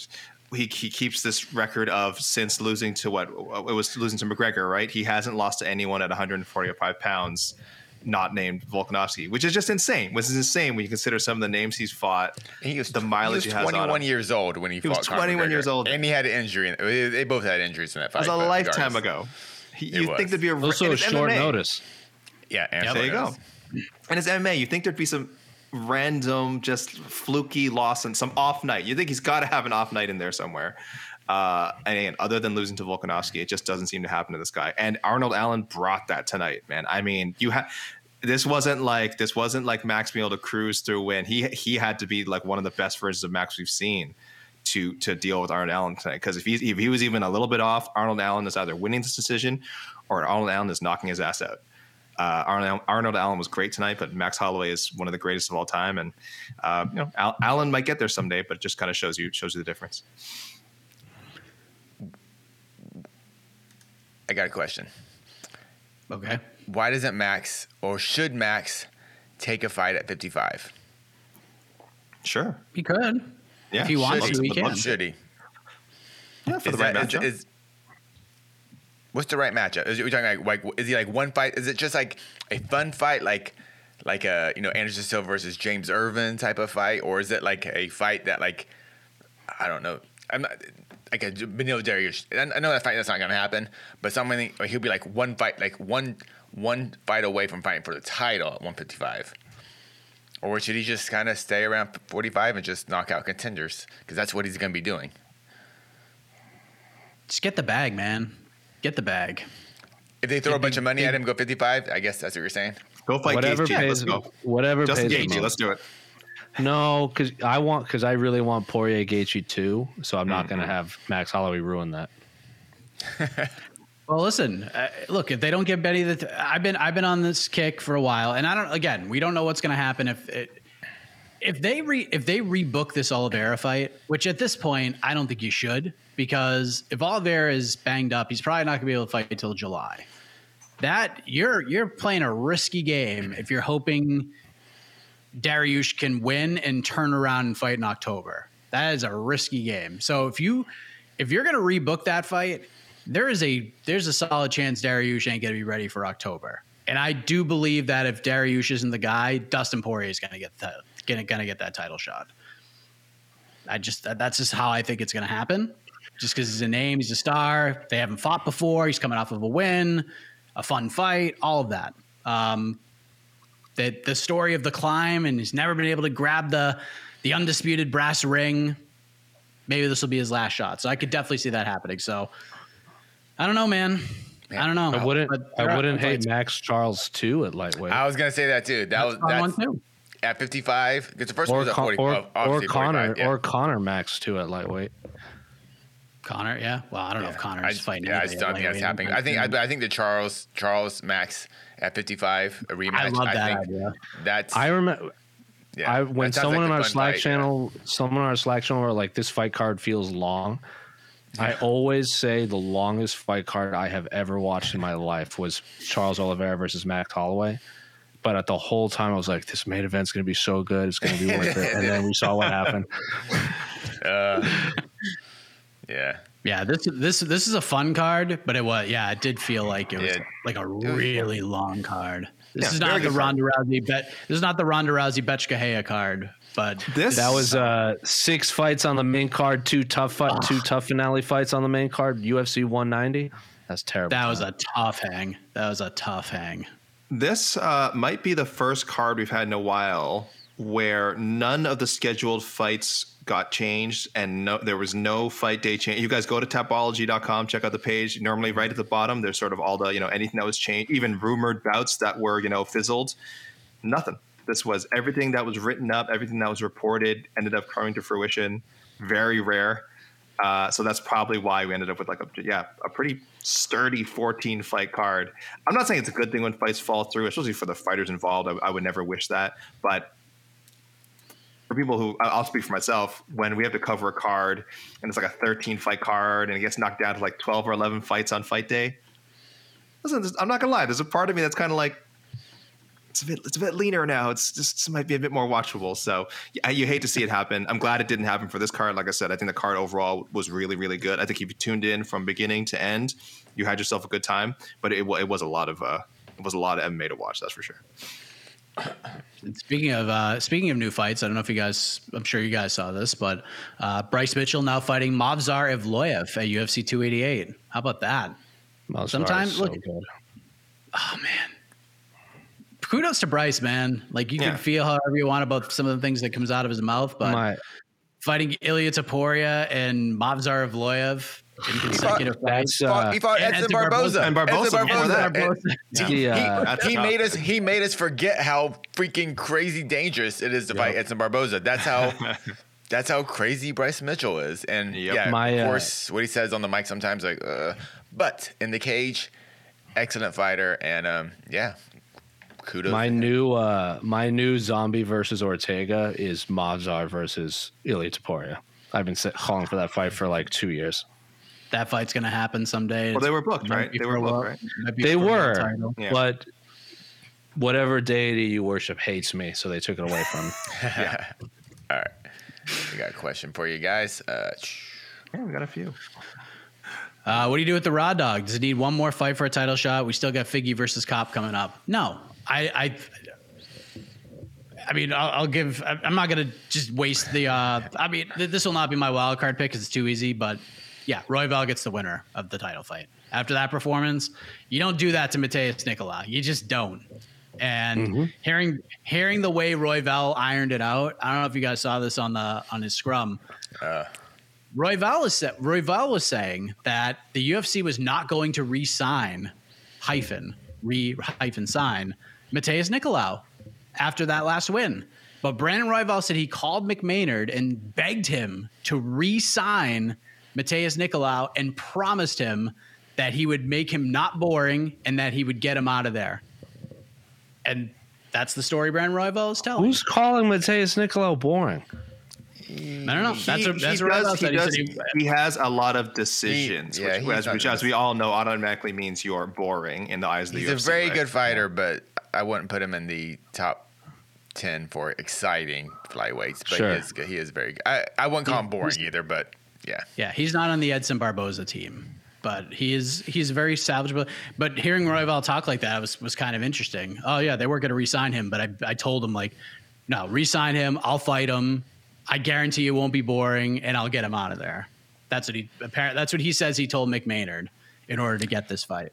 he keeps this record of since losing to McGregor, right? He hasn't lost to anyone at 145 pounds. Not named Volkanovski, which is just insane. Which is insane when you consider some of the names he's fought. The mileage he has on him. He was 21 years old when he fought. He was 21 years old, and he had an injury. They both had injuries in that fight. It was a lifetime ago. You'd think there'd be also a short MMA. Notice. Yeah, there you go. And it's MMA. You think there'd be some random, just fluky loss and some off night. You think he's got to have an off night in there somewhere. And again, other than losing to Volkanovski, it just doesn't seem to happen to this guy. And Arnold Allen brought that tonight, man. I mean, this wasn't like Max being able to cruise through a win. He had to be like one of the best versions of Max we've seen to deal with Arnold Allen tonight. Because if he was even a little bit off, Arnold Allen is either winning this decision or Arnold Allen is knocking his ass out. Arnold Allen was great tonight, but Max Holloway is one of the greatest of all time. And Allen might get there someday, but it just kind of shows you the difference. I got a question. Okay. Why doesn't Max, or should Max, take a fight at 55? Sure. He could. Yeah. If he wants to, he can. Should he? Yeah, for the right matchup. What's the right matchup? Are we talking like is he like one fight? Is it just like a fun fight, like a Anderson Silva versus James Irvin type of fight, or is it like a fight that like I don't know. I'm not. Like a Benny Dariush. I know that fight, that's not going to happen, but something he'll be like one fight, like one fight away from fighting for the title at 155. Or should he just kind of stay around 45 and just knock out contenders? Because that's what he's going to be doing. Just get the bag, man. Get the bag. If they throw a bunch of money at him, go 55, I guess that's what you're saying. Go fight Gaethje. Let's go. Whatever just pays Gaethje. Let's do it. No, because I really want Poirier Gaethje too, so I'm not going to have Max Holloway ruin that. Well, listen, look, if they don't get Benny, I've been on this kick for a while, and we don't know what's going to happen if If they rebook this Oliveira fight, which at this point I don't think you should, because if Oliveira is banged up, he's probably not gonna be able to fight until July. That you're playing a risky game if you're hoping Dariush can win and turn around and fight in October. That is a risky game. So if you're gonna rebook that fight, there's a solid chance Dariush ain't gonna be ready for October. And I do believe that if Dariush isn't the guy, Dustin Poirier is gonna get that title shot. That's just how I think it's gonna happen. Just because he's a name, he's a star. They haven't fought before. He's coming off of a win, a fun fight, all of that. The story of the climb, and he's never been able to grab the undisputed brass ring. Maybe this will be his last shot. So I could definitely see that happening. So I don't know, man. I don't know. I wouldn't hate Max Charles too at lightweight. I was gonna say that too. That's at 55. Because the first one was at 40. Or Connor, yeah. Or Connor Max too at lightweight. Connor, yeah. Well, I don't know if Connor's fighting. Yeah, I don't think that's happening. I think the Charles Max at 55 a rematch. I love that idea. I remember. Yeah, when someone on our Slack channel, were like, "This fight card feels long." I always say the longest fight card I have ever watched in my life was Charles Oliveira versus Max Holloway. But at the whole time, I was like, this main event's going to be so good. It's going to be worth it. And then we saw what happened. Yeah. Yeah, this is a fun card, but it did feel like it was like a really long card. This is not the Ronda Rousey Betchkahea card. But that was 6 fights on the main card, 2 tough finale fights on the main card, UFC 190. That's terrible. That was a tough hang. This might be the first card we've had in a while where none of the scheduled fights got changed and there was no fight day change. You guys go to Tapology.com, check out the page. Normally right at the bottom, there's sort of all the, anything that was changed, even rumored bouts that were, fizzled. Nothing. This was everything that was written up, everything that was reported ended up coming to fruition. Very rare. So that's probably why we ended up with a pretty sturdy 14 fight card. I'm not saying it's a good thing when fights fall through, especially for the fighters involved. I would never wish that. But for people who, I'll speak for myself, when we have to cover a card and it's like a 13 fight card and it gets knocked down to 12 or 11 fights on fight day. Listen, I'm not going to lie. There's a part of me that's kind of like, it's a bit leaner now. It's just might be a bit more watchable. So you hate to see it happen. I'm glad it didn't happen for this card. Like I said, I think the card overall was really, really good. I think if you tuned in from beginning to end, you had yourself a good time. But it was a lot of MMA to watch. That's for sure. Speaking of new fights, I don't know if you guys. I'm sure you guys saw this, but Bryce Mitchell now fighting Movsar Evloev at UFC 288. How about that? Movsar sometimes so good. Oh man. Kudos to Bryce, man. You can feel however you want about some of the things that comes out of his mouth, but fighting Ilia Topuria and Movsar Evloev in consecutive fights. He fought Edson Barboza. Yeah. He made us forget how freaking crazy dangerous it is to fight Edson Barboza. That's how crazy Bryce Mitchell is. And of course, what he says on the mic sometimes, but in the cage, excellent fighter. And kudos. My new Zombie versus Ortega is Movsar versus Ilia Topuria. I've been calling for that fight for 2 years. That fight's going to happen someday. Well, they were booked, right? They were, but whatever deity you worship hates me, so they took it away from me. All right. We got a question for you guys. We got a few. What do you do with the Raw Dog? Does it need one more fight for a title shot? We still got Figgy versus Cop coming up. No. I'm not going to just waste the, this will not be my wild card pick because it's too easy, but Royval gets the winner of the title fight. After that performance, you don't do that to Mateus Nicolau. You just don't. And hearing the way Royval ironed it out, I don't know if you guys saw this on his scrum. Royval was saying that the UFC was not going to re-sign Mateus Nicolau after that last win. But Brandon Royval said he called McMaynard and begged him to re-sign Mateus Nicolau and promised him that he would make him not boring and that he would get him out of there. And that's the story Brandon Royval is telling. Who's calling Mateus Nicolau boring? I don't know. He has a lot of decisions, which, as we all know, automatically means you are boring in the eyes of the UFC. He's a very good fighter, but I wouldn't put him in the top 10 for exciting flyweights. But sure. he is very good. I wouldn't call him boring either, but yeah. Yeah, he's not on the Edson Barboza team. But he's very salvageable. But hearing Royval talk like that was kind of interesting. Oh, yeah, they were going to re-sign him. But I told him, like, no, re-sign him. I'll fight him. I guarantee you won't be boring, and I'll get him out of there. That's what he says he told McMaynard in order to get this fight.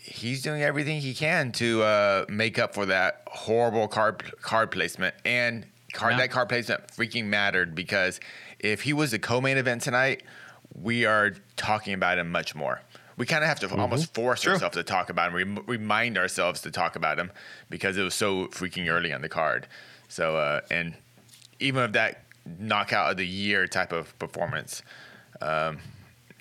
He's doing everything he can to make up for that horrible card placement. And that card placement freaking mattered, because if he was the co-main event tonight – we are talking about him much more. We kind of have to almost force ourselves to talk about him, remind ourselves to talk about him, because it was so freaking early on the card. So, and even of that knockout of the year type of performance, yeah.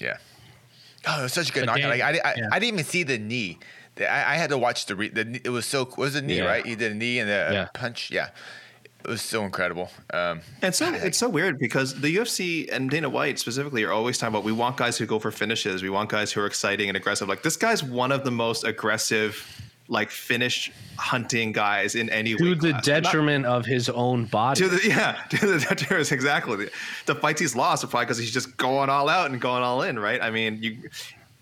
Oh, it was such a good knockout. I didn't even see the knee. I had to watch the it was so. It was the knee, right? He did a knee and the punch. Yeah. It was so incredible. It's so weird because the UFC and Dana White specifically are always talking about, we want guys who go for finishes. We want guys who are exciting and aggressive. Like, this guy's one of the most aggressive, like, finish hunting guys in any way. To the detriment of his own body. To the detriment, exactly. The fights he's lost are probably because he's just going all out and going all in, right? I mean,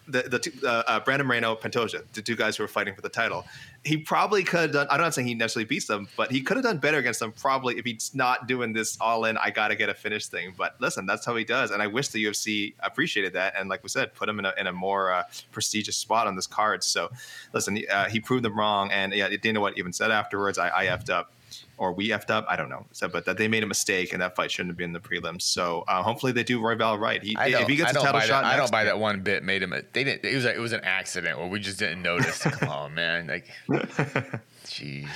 the Brandon Moreno, Pantoja, the two guys who were fighting for the title. He probably could have done, I'm not saying he necessarily beats them, but he could have done better against them probably if he's not doing this all in, I got to get a finish thing. But listen, that's how he does. And I wish the UFC appreciated that. And like we said, put him in a more prestigious spot on this card. So listen, he proved them wrong. And yeah, Dana White even said afterwards, I effed up. Or we effed up, I don't know. So, but that they made a mistake, and that fight shouldn't have been in the prelims. So hopefully they do Royval right. If he gets a title shot, I don't buy that one bit. Made him. They didn't. It was an accident, or we just didn't notice. Come on, man. Like, jeez.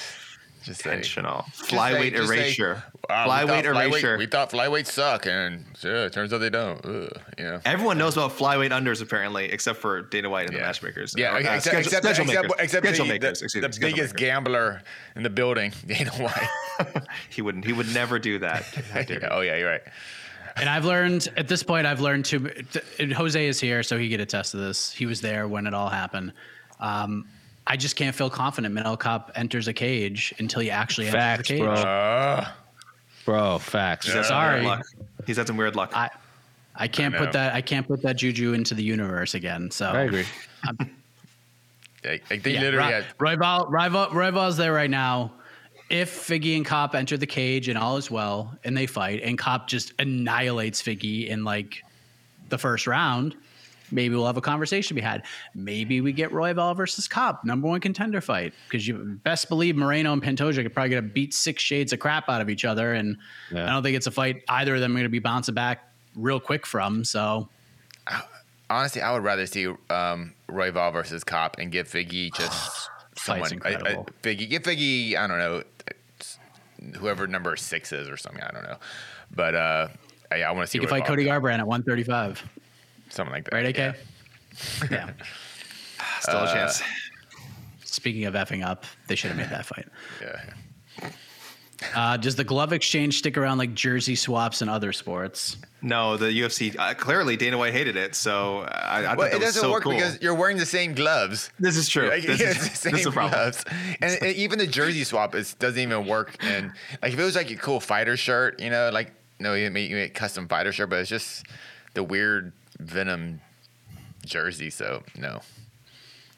Just intentional flyweight erasure. Flyweight erasure. We thought flyweights suck, and it turns out they don't. Everyone knows about flyweight unders apparently, except for Dana White and the matchmakers. Yeah, except the biggest gambler in the building, Dana White. He would never do that. Oh yeah, you're right. And I've learned to. And Jose is here, so he could attest to this. He was there when it all happened. I just can't feel confident Manel Cop enters a cage until he actually enters the cage. Bro, facts. He's had some weird luck. I can't put that juju into the universe again. So I agree. Royval's there right now. If Figgy and Cop enter the cage and all is well and they fight and Cop just annihilates Figgy in like the first round, maybe we'll have a conversation to be had. Maybe we get Royval versus Cobb, number one contender fight. Because you best believe Moreno and Pantoja could probably get to beat six shades of crap out of each other. And I don't think it's a fight either of them are going to be bouncing back real quick from. So, honestly, I would rather see Royval versus Cobb and give Figgy just someone. Figgy, I don't know, whoever number 6 is or something. I don't know. But I want to see. You can fight Cody Garbrandt at 135. Something like that. Right, okay? Yeah. Still a chance. Speaking of effing up, they should have made that fight. Yeah. Does the glove exchange stick around like jersey swaps and other sports? No, the UFC, clearly Dana White hated it, so I thought it was so cool. It doesn't work because you're wearing the same gloves. This is true. This is the same gloves. And even the jersey swap doesn't even work. And like if it was like a cool fighter shirt, you know, like, no, you made a custom fighter shirt, but it's just the weird Venom jersey, so no.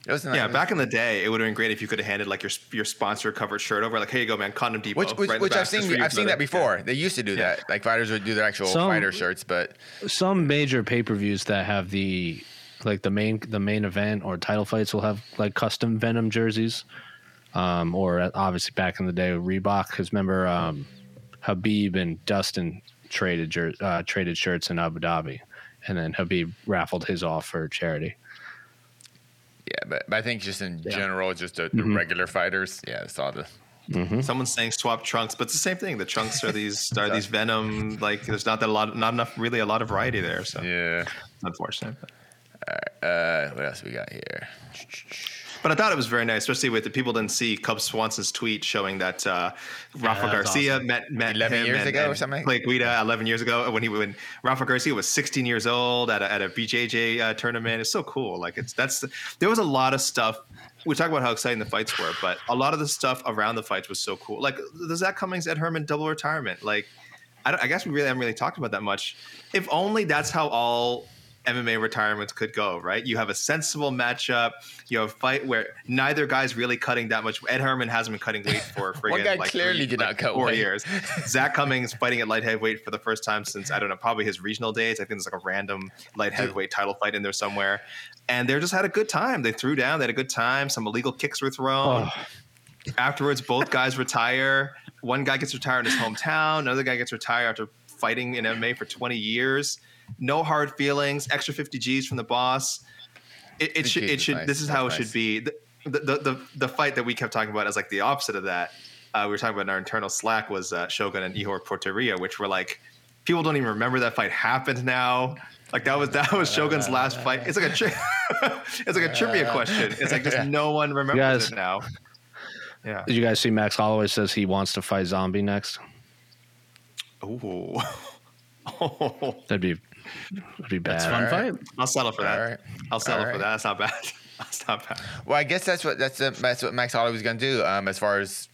It was nice. Back in the day, it would have been great if you could have handed like your sponsor covered shirt over, like, here you go, man, Condom Depot. Which I've seen that before. Yeah. They used to do that. Like fighters would do their actual fighter shirts, but some major pay-per-views that have the like the main event or title fights will have like custom Venom jerseys. Or obviously back in the day, Reebok. Because remember, Habib and Dustin traded shirts in Abu Dhabi. And then Habib raffled his off for charity. Yeah, but I think just in general, just the regular fighters. Yeah, I saw the. Mm-hmm. Someone's saying swap trunks, but it's the same thing. The trunks are these these Venom. Like there's not enough variety there. So yeah, unfortunate. All right, what else we got here? But I thought it was very nice, especially with the people didn't see Cub Swanson's tweet showing that Rafa Garcia awesome. met 11 him years and, ago and or something. Clay Guida 11 years ago when Rafa Garcia was 16 years old at a BJJ tournament. It's so cool. Like there was a lot of stuff. We talk about how exciting the fights were, but a lot of the stuff around the fights was so cool. Like the Zak Cummings, Ed Herman double retirement. Like I guess we really haven't really talked about that much. If only that's how all MMA retirements could go, right? You have a sensible matchup. You have a fight where neither guy's really cutting that much. Ed Herman hasn't been cutting weight for one guy clearly did not cut 4 years. Zak Cummings fighting at light heavyweight for the first time since, I don't know, probably his regional days. I think there's like a random light heavyweight title fight in there somewhere. And they just had a good time. They threw down. They had a good time. Some illegal kicks were thrown. Oh. Afterwards, both guys retire. One guy gets retired in his hometown. Another guy gets retired after fighting in MMA for 20 years. No hard feelings, extra 50 G's from the boss. It should. This is how it should be. The fight that we kept talking about as like the opposite of that. We were talking about in our internal Slack was Shogun and Ihor Porteria, which were like, people don't even remember that fight happened now. Like that was Shogun's last fight. It's like a trivia question. It's like just no one remembers it now. Yeah. Did you guys see Max Holloway says he wants to fight Zombie next? Ooh. Oh, that'd be bad. That's a fun fight. I'll settle for that. I'll settle for that. That's not bad. That's not bad. Well, I guess that's what Max Holloway was gonna do. As far as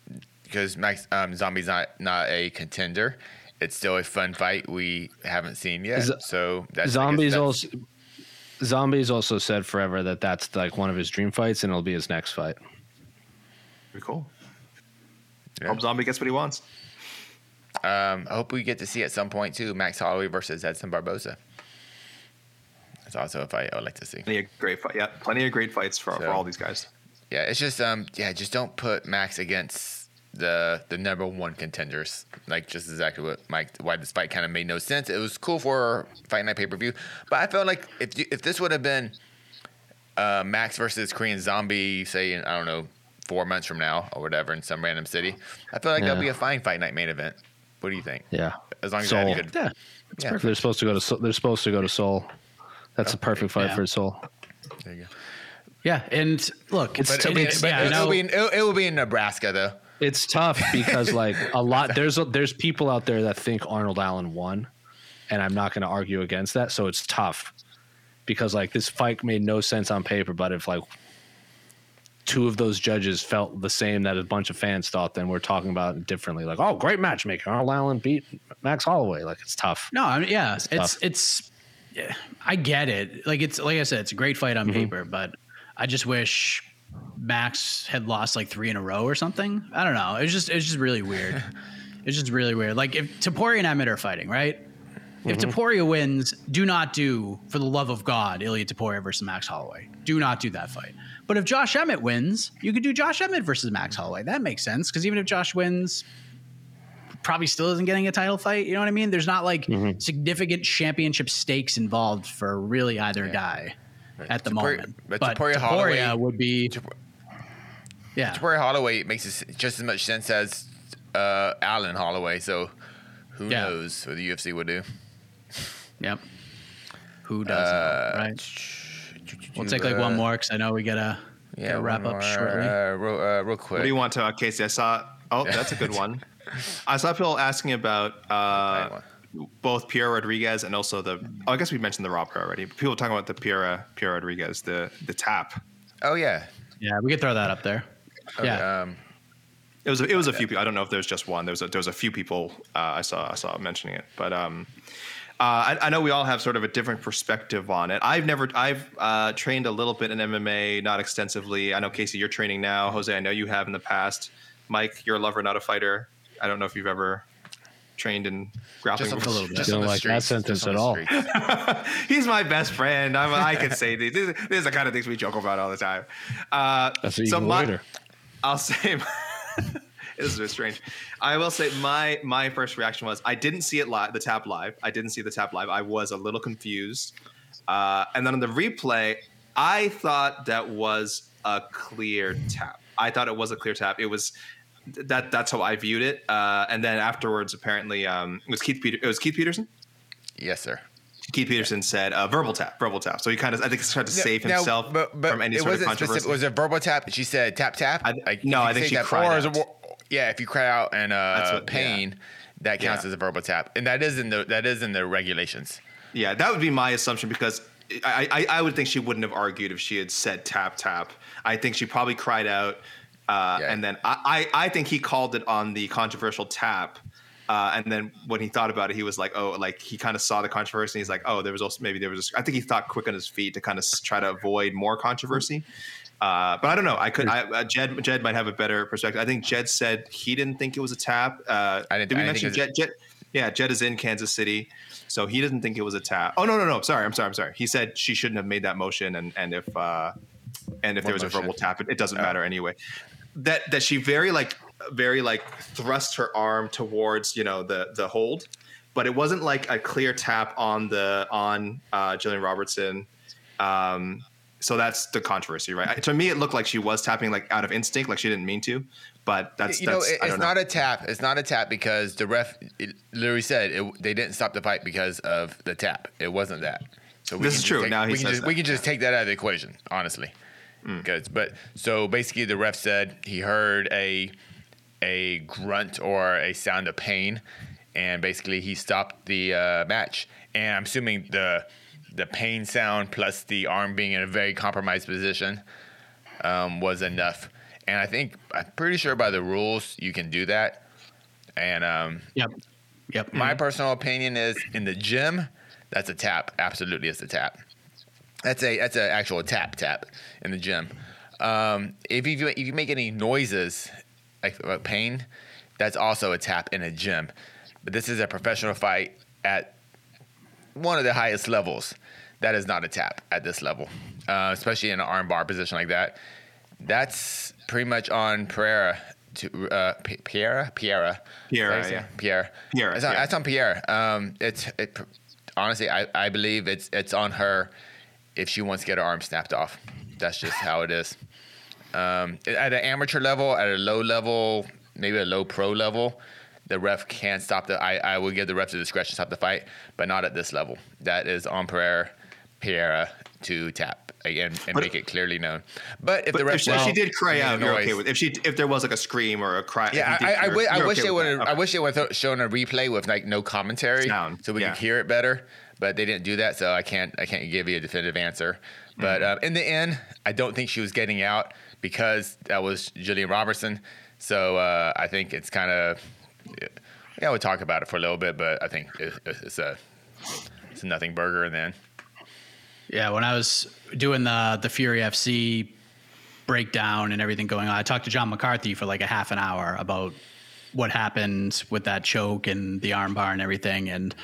because Max Zombie's not a contender, it's still a fun fight we haven't seen yet. So that's, Zombie's also said forever that's like one of his dream fights, and it'll be his next fight. Pretty cool. Yeah. Hope Zombie gets what he wants. I hope we get to see at some point too Max Holloway versus Edson Barboza. That's also a fight I would like to see. Plenty of great fights for all these guys. Yeah, it's just just don't put Max against the number one contenders. Like just exactly what why this fight kind of made no sense. It was cool for Fight Night pay-per-view, but I felt like if this would have been Max versus Korean Zombie, say in, I don't know, 4 months from now or whatever in some random city, I feel like that'd be a fine Fight Night main event. What do you think? Yeah, as long as Seoul. Good. Yeah, yeah. They're supposed to go to Seoul. That's a perfect fight for Seoul. There you go. Yeah, and look, it will be in Nebraska though. It's tough because like a lot there's people out there that think Arnold Allen won, and I'm not going to argue against that. So it's tough because like this fight made no sense on paper, but if like two of those judges felt the same that a bunch of fans thought, then we're talking about it differently. Like, oh, great matchmaking. Arnold Allen beat Max Holloway. Like, it's tough. No, I mean, yeah, it's I get it. Like, it's like I said, it's a great fight on paper, but I just wish Max had lost like three in a row or something. I don't know. It's just really weird. It's just really weird. Like, if Topuria and Emmett are fighting, right? If Topuria wins, do not do, for the love of God, Ilia Topuria versus Max Holloway. Do not do that fight. But if Josh Emmett wins, you could do Josh Emmett versus Max Holloway. That makes sense because even if Josh wins, probably still isn't getting a title fight. You know what I mean? There's not like significant championship stakes involved for really either guy at the moment. But Topuria would be Topuria Holloway makes just as much sense as Allen Holloway. So who knows what the UFC would do? Yep. Who does know, right? We'll take like one more because I know we gotta wrap up shortly. Real quick. What do you want to, Casey? I saw. Oh, that's a good one. I saw people asking about both Pierre Rodriguez and also the. Oh, I guess we mentioned the robber already. But people were talking about the Pierre Rodriguez, the tap. Oh yeah. Yeah, we could throw that up there. Okay. Yeah. It was a few people. I don't know if there was just one. There was a few people I saw mentioning it, but I know we all have sort of a different perspective on it. I've trained a little bit in MMA, not extensively. I know, Casey, you're training now. Jose, I know you have in the past. Mike, you're a lover, not a fighter. I don't know if you've ever trained in grappling. Just a little bit. Just don't like that sentence at all. He's my best friend. I can say these. This is the kind of things we joke about all the time. That's what you can later. I'll say... This is strange. I will say my first reaction was I didn't see it live. The tap live. I was a little confused, and then on the replay, I thought that was a clear tap. It was that. That's how I viewed it. And then afterwards, apparently, it was Keith Peterson. Yes, sir. Keith Peterson said verbal tap. So he kind of, I think, tried to save himself but from any sort of controversy. Specific. Was it verbal tap? She said tap, tap. I think she cried out. Yeah, if you cry out in pain, that counts as a verbal tap, and that is in the regulations. Yeah, that would be my assumption because I would think she wouldn't have argued if she had said tap, tap. I think she probably cried out, and then I think he called it on the controversial tap. And then when he thought about it, he was like, oh, like he kind of saw the controversy. And he's like, oh, I think he thought quick on his feet to kind of try to avoid more controversy. But I don't know. Jed might have a better perspective. I think Jed said he didn't think it was a tap. Did we mention Jed? Jed is in Kansas City, so he doesn't think it was a tap. Oh, no. I'm sorry. He said she shouldn't have made that motion. And if there was a verbal tap, it doesn't matter anyway. That she very thrust her arm towards, you know, the hold, but it wasn't like a clear tap on Jillian Robertson. So that's the controversy, right? To me, it looked like she was tapping like out of instinct, like she didn't mean to, but it's not a tap. It's not a tap because the ref literally said they didn't stop the fight because of the tap. It wasn't that. So this is true. We can just take that out of the equation, honestly. So basically the ref said he heard a grunt or a sound of pain, and basically he stopped the match. And I'm assuming the pain sound plus the arm being in a very compromised position was enough. And I'm pretty sure by the rules you can do that. And yep. My personal opinion is in the gym, that's a tap. Absolutely, it's a tap. That's an actual tap in the gym. If you make any noises like about pain, that's also a tap in a gym. But this is a professional fight at one of the highest levels. That is not a tap at this level, especially in an armbar position like that. That's pretty much on Pereira. Pierre. That's on Pierre. Honestly, I believe it's on her. If she wants to get her arm snapped off, that's just how it is. At an amateur level, at a low level, maybe a low pro level, the ref can stop the. I would give the ref the discretion to stop the fight, but not at this level. That is on Pereira to tap again and make it clearly known. But if the ref, if she did cry out, you're okay with. If there was like a scream or a cry, yeah, I wish they would have shown a replay with like no commentary so we could hear it better. But they didn't do that, so I can't give you a definitive answer. But in the end, I don't think she was getting out because that was Jillian Robertson. So I think it's kind of we'll talk about it for a little bit, but I think it's a nothing burger in the end. Yeah, when I was doing the Fury FC breakdown and everything going on, I talked to John McCarthy for like a half an hour about what happened with that choke and the armbar and everything, and.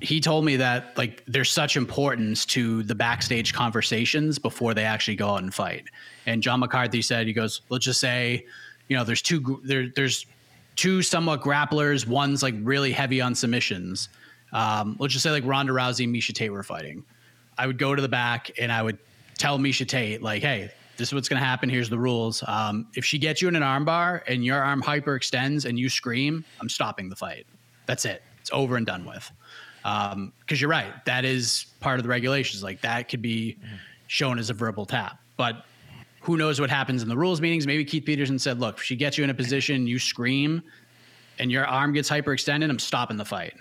He told me that like there's such importance to the backstage conversations before they actually go out and fight. And John McCarthy said, he goes, let's just say, you know, there's two somewhat grapplers. One's like really heavy on submissions. Let's just say like Ronda Rousey and Miesha Tate were fighting. I would go to the back and I would tell Miesha Tate like, hey, this is what's going to happen. Here's the rules. If she gets you in an arm bar and your arm hyperextends and you scream, I'm stopping the fight. That's it. It's over and done with. Because you're right, that is part of the regulations. Like that could be shown as a verbal tap, but who knows what happens in the rules meetings? Maybe Keith Peterson said, "Look, if she gets you in a position, you scream, and your arm gets hyperextended, I'm stopping the fight."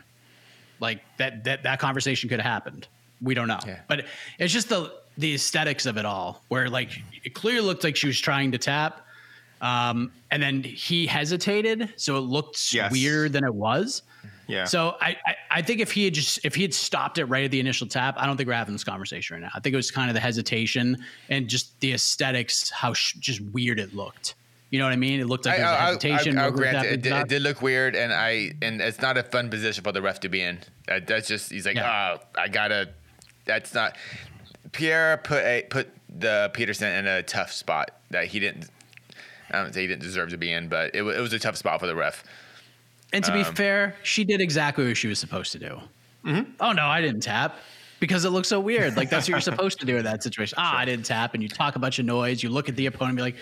Like that conversation could have happened. We don't know, but it's just the aesthetics of it all, where like it clearly looked like she was trying to tap, and then he hesitated, so it looked weirder than it was. Yeah. So I think if he had stopped it right at the initial tap, I don't think we're having this conversation right now. I think it was kind of the hesitation and just the aesthetics, how just weird it looked. You know what I mean? It looked like there was a hesitation. I'll grant it did look weird, and it's not a fun position for the ref to be in. That's just he's like, that's not. Pierre put the Peterson in a tough spot that he didn't. I don't say he didn't deserve to be in, but it was a tough spot for the ref. And to be fair, she did exactly what she was supposed to do. Mm-hmm. Oh, no, I didn't tap because it looks so weird. Like, that's what you're supposed to do in that situation. I didn't tap. And you talk a bunch of noise. You look at the opponent and be like,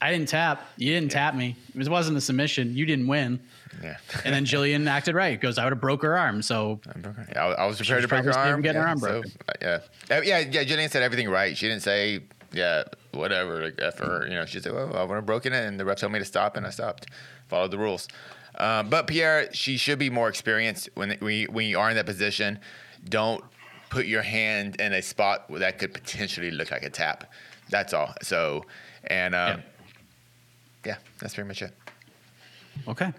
I didn't tap. You didn't tap me. It wasn't a submission. You didn't win. Yeah. And then Jillian acted right. Goes, I would have broke her arm. So I was prepared to break her arm. Get her arm broken. So, yeah. Jillian said everything right. She didn't say, yeah, whatever. Like, F her. You know, she said, well, I would have broken it, and the ref told me to stop, and I stopped. Followed the rules. But Pierre, she should be more experienced when you are in that position. Don't put your hand in a spot where that could potentially look like a tap. That's all. So, and yeah, that's pretty much it. Okay.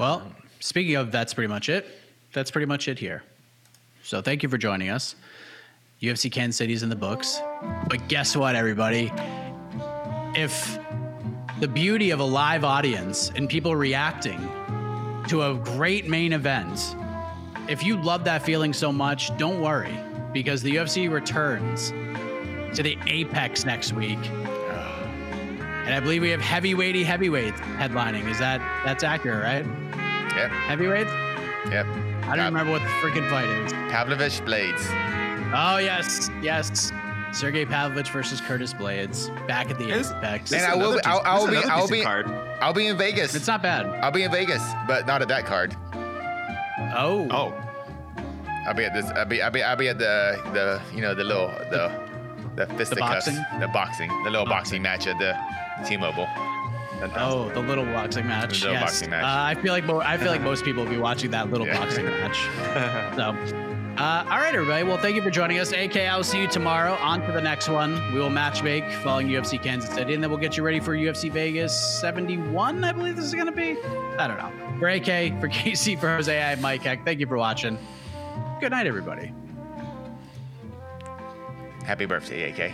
Well, speaking of, that's pretty much it. That's pretty much it here. So thank you for joining us. UFC Kansas City's in the books. But guess what, everybody? If the beauty of a live audience and people reacting to a great main event, if you love that feeling so much, don't worry, because the UFC returns to the Apex next week. And I believe we have heavyweights headlining. Is that's accurate, right? Yep. Heavyweights? Yep. I don't remember what the freaking fight is. Pavlovich Blades. Oh, yes. Sergey Pavlovich versus Curtis Blades back at the Apex. And I'll be in Vegas. It's not bad. I'll be in Vegas, but not at that card. Oh. I'll be at the boxing match at the T-Mobile. Fantastic. The little boxing match. The little boxing match. I feel like most people will be watching that little boxing match. So, all right, everybody. Well, thank you for joining us. AK, I'll see you tomorrow. On to the next one. We will matchmake following UFC Kansas City, and then we'll get you ready for UFC Vegas 71, I believe this is going to be. I don't know. For AK, for KC, for Jose, I'm Mike Heck. Thank you for watching. Good night, everybody. Happy birthday, AK.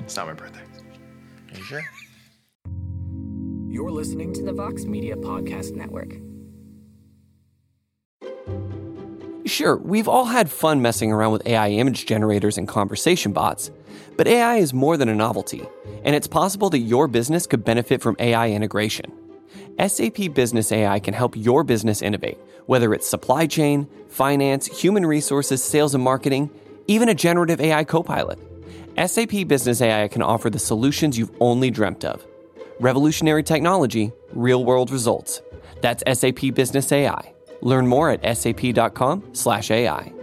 It's not my birthday. Are you sure? You're listening to the Vox Media Podcast Network. Sure, we've all had fun messing around with AI image generators and conversation bots, but AI is more than a novelty, and it's possible that your business could benefit from AI integration. SAP Business AI can help your business innovate, whether it's supply chain, finance, human resources, sales and marketing, even a generative AI copilot. SAP Business AI can offer the solutions you've only dreamt of. Revolutionary technology, real-world results. That's SAP Business AI. Learn more at sap.com/AI.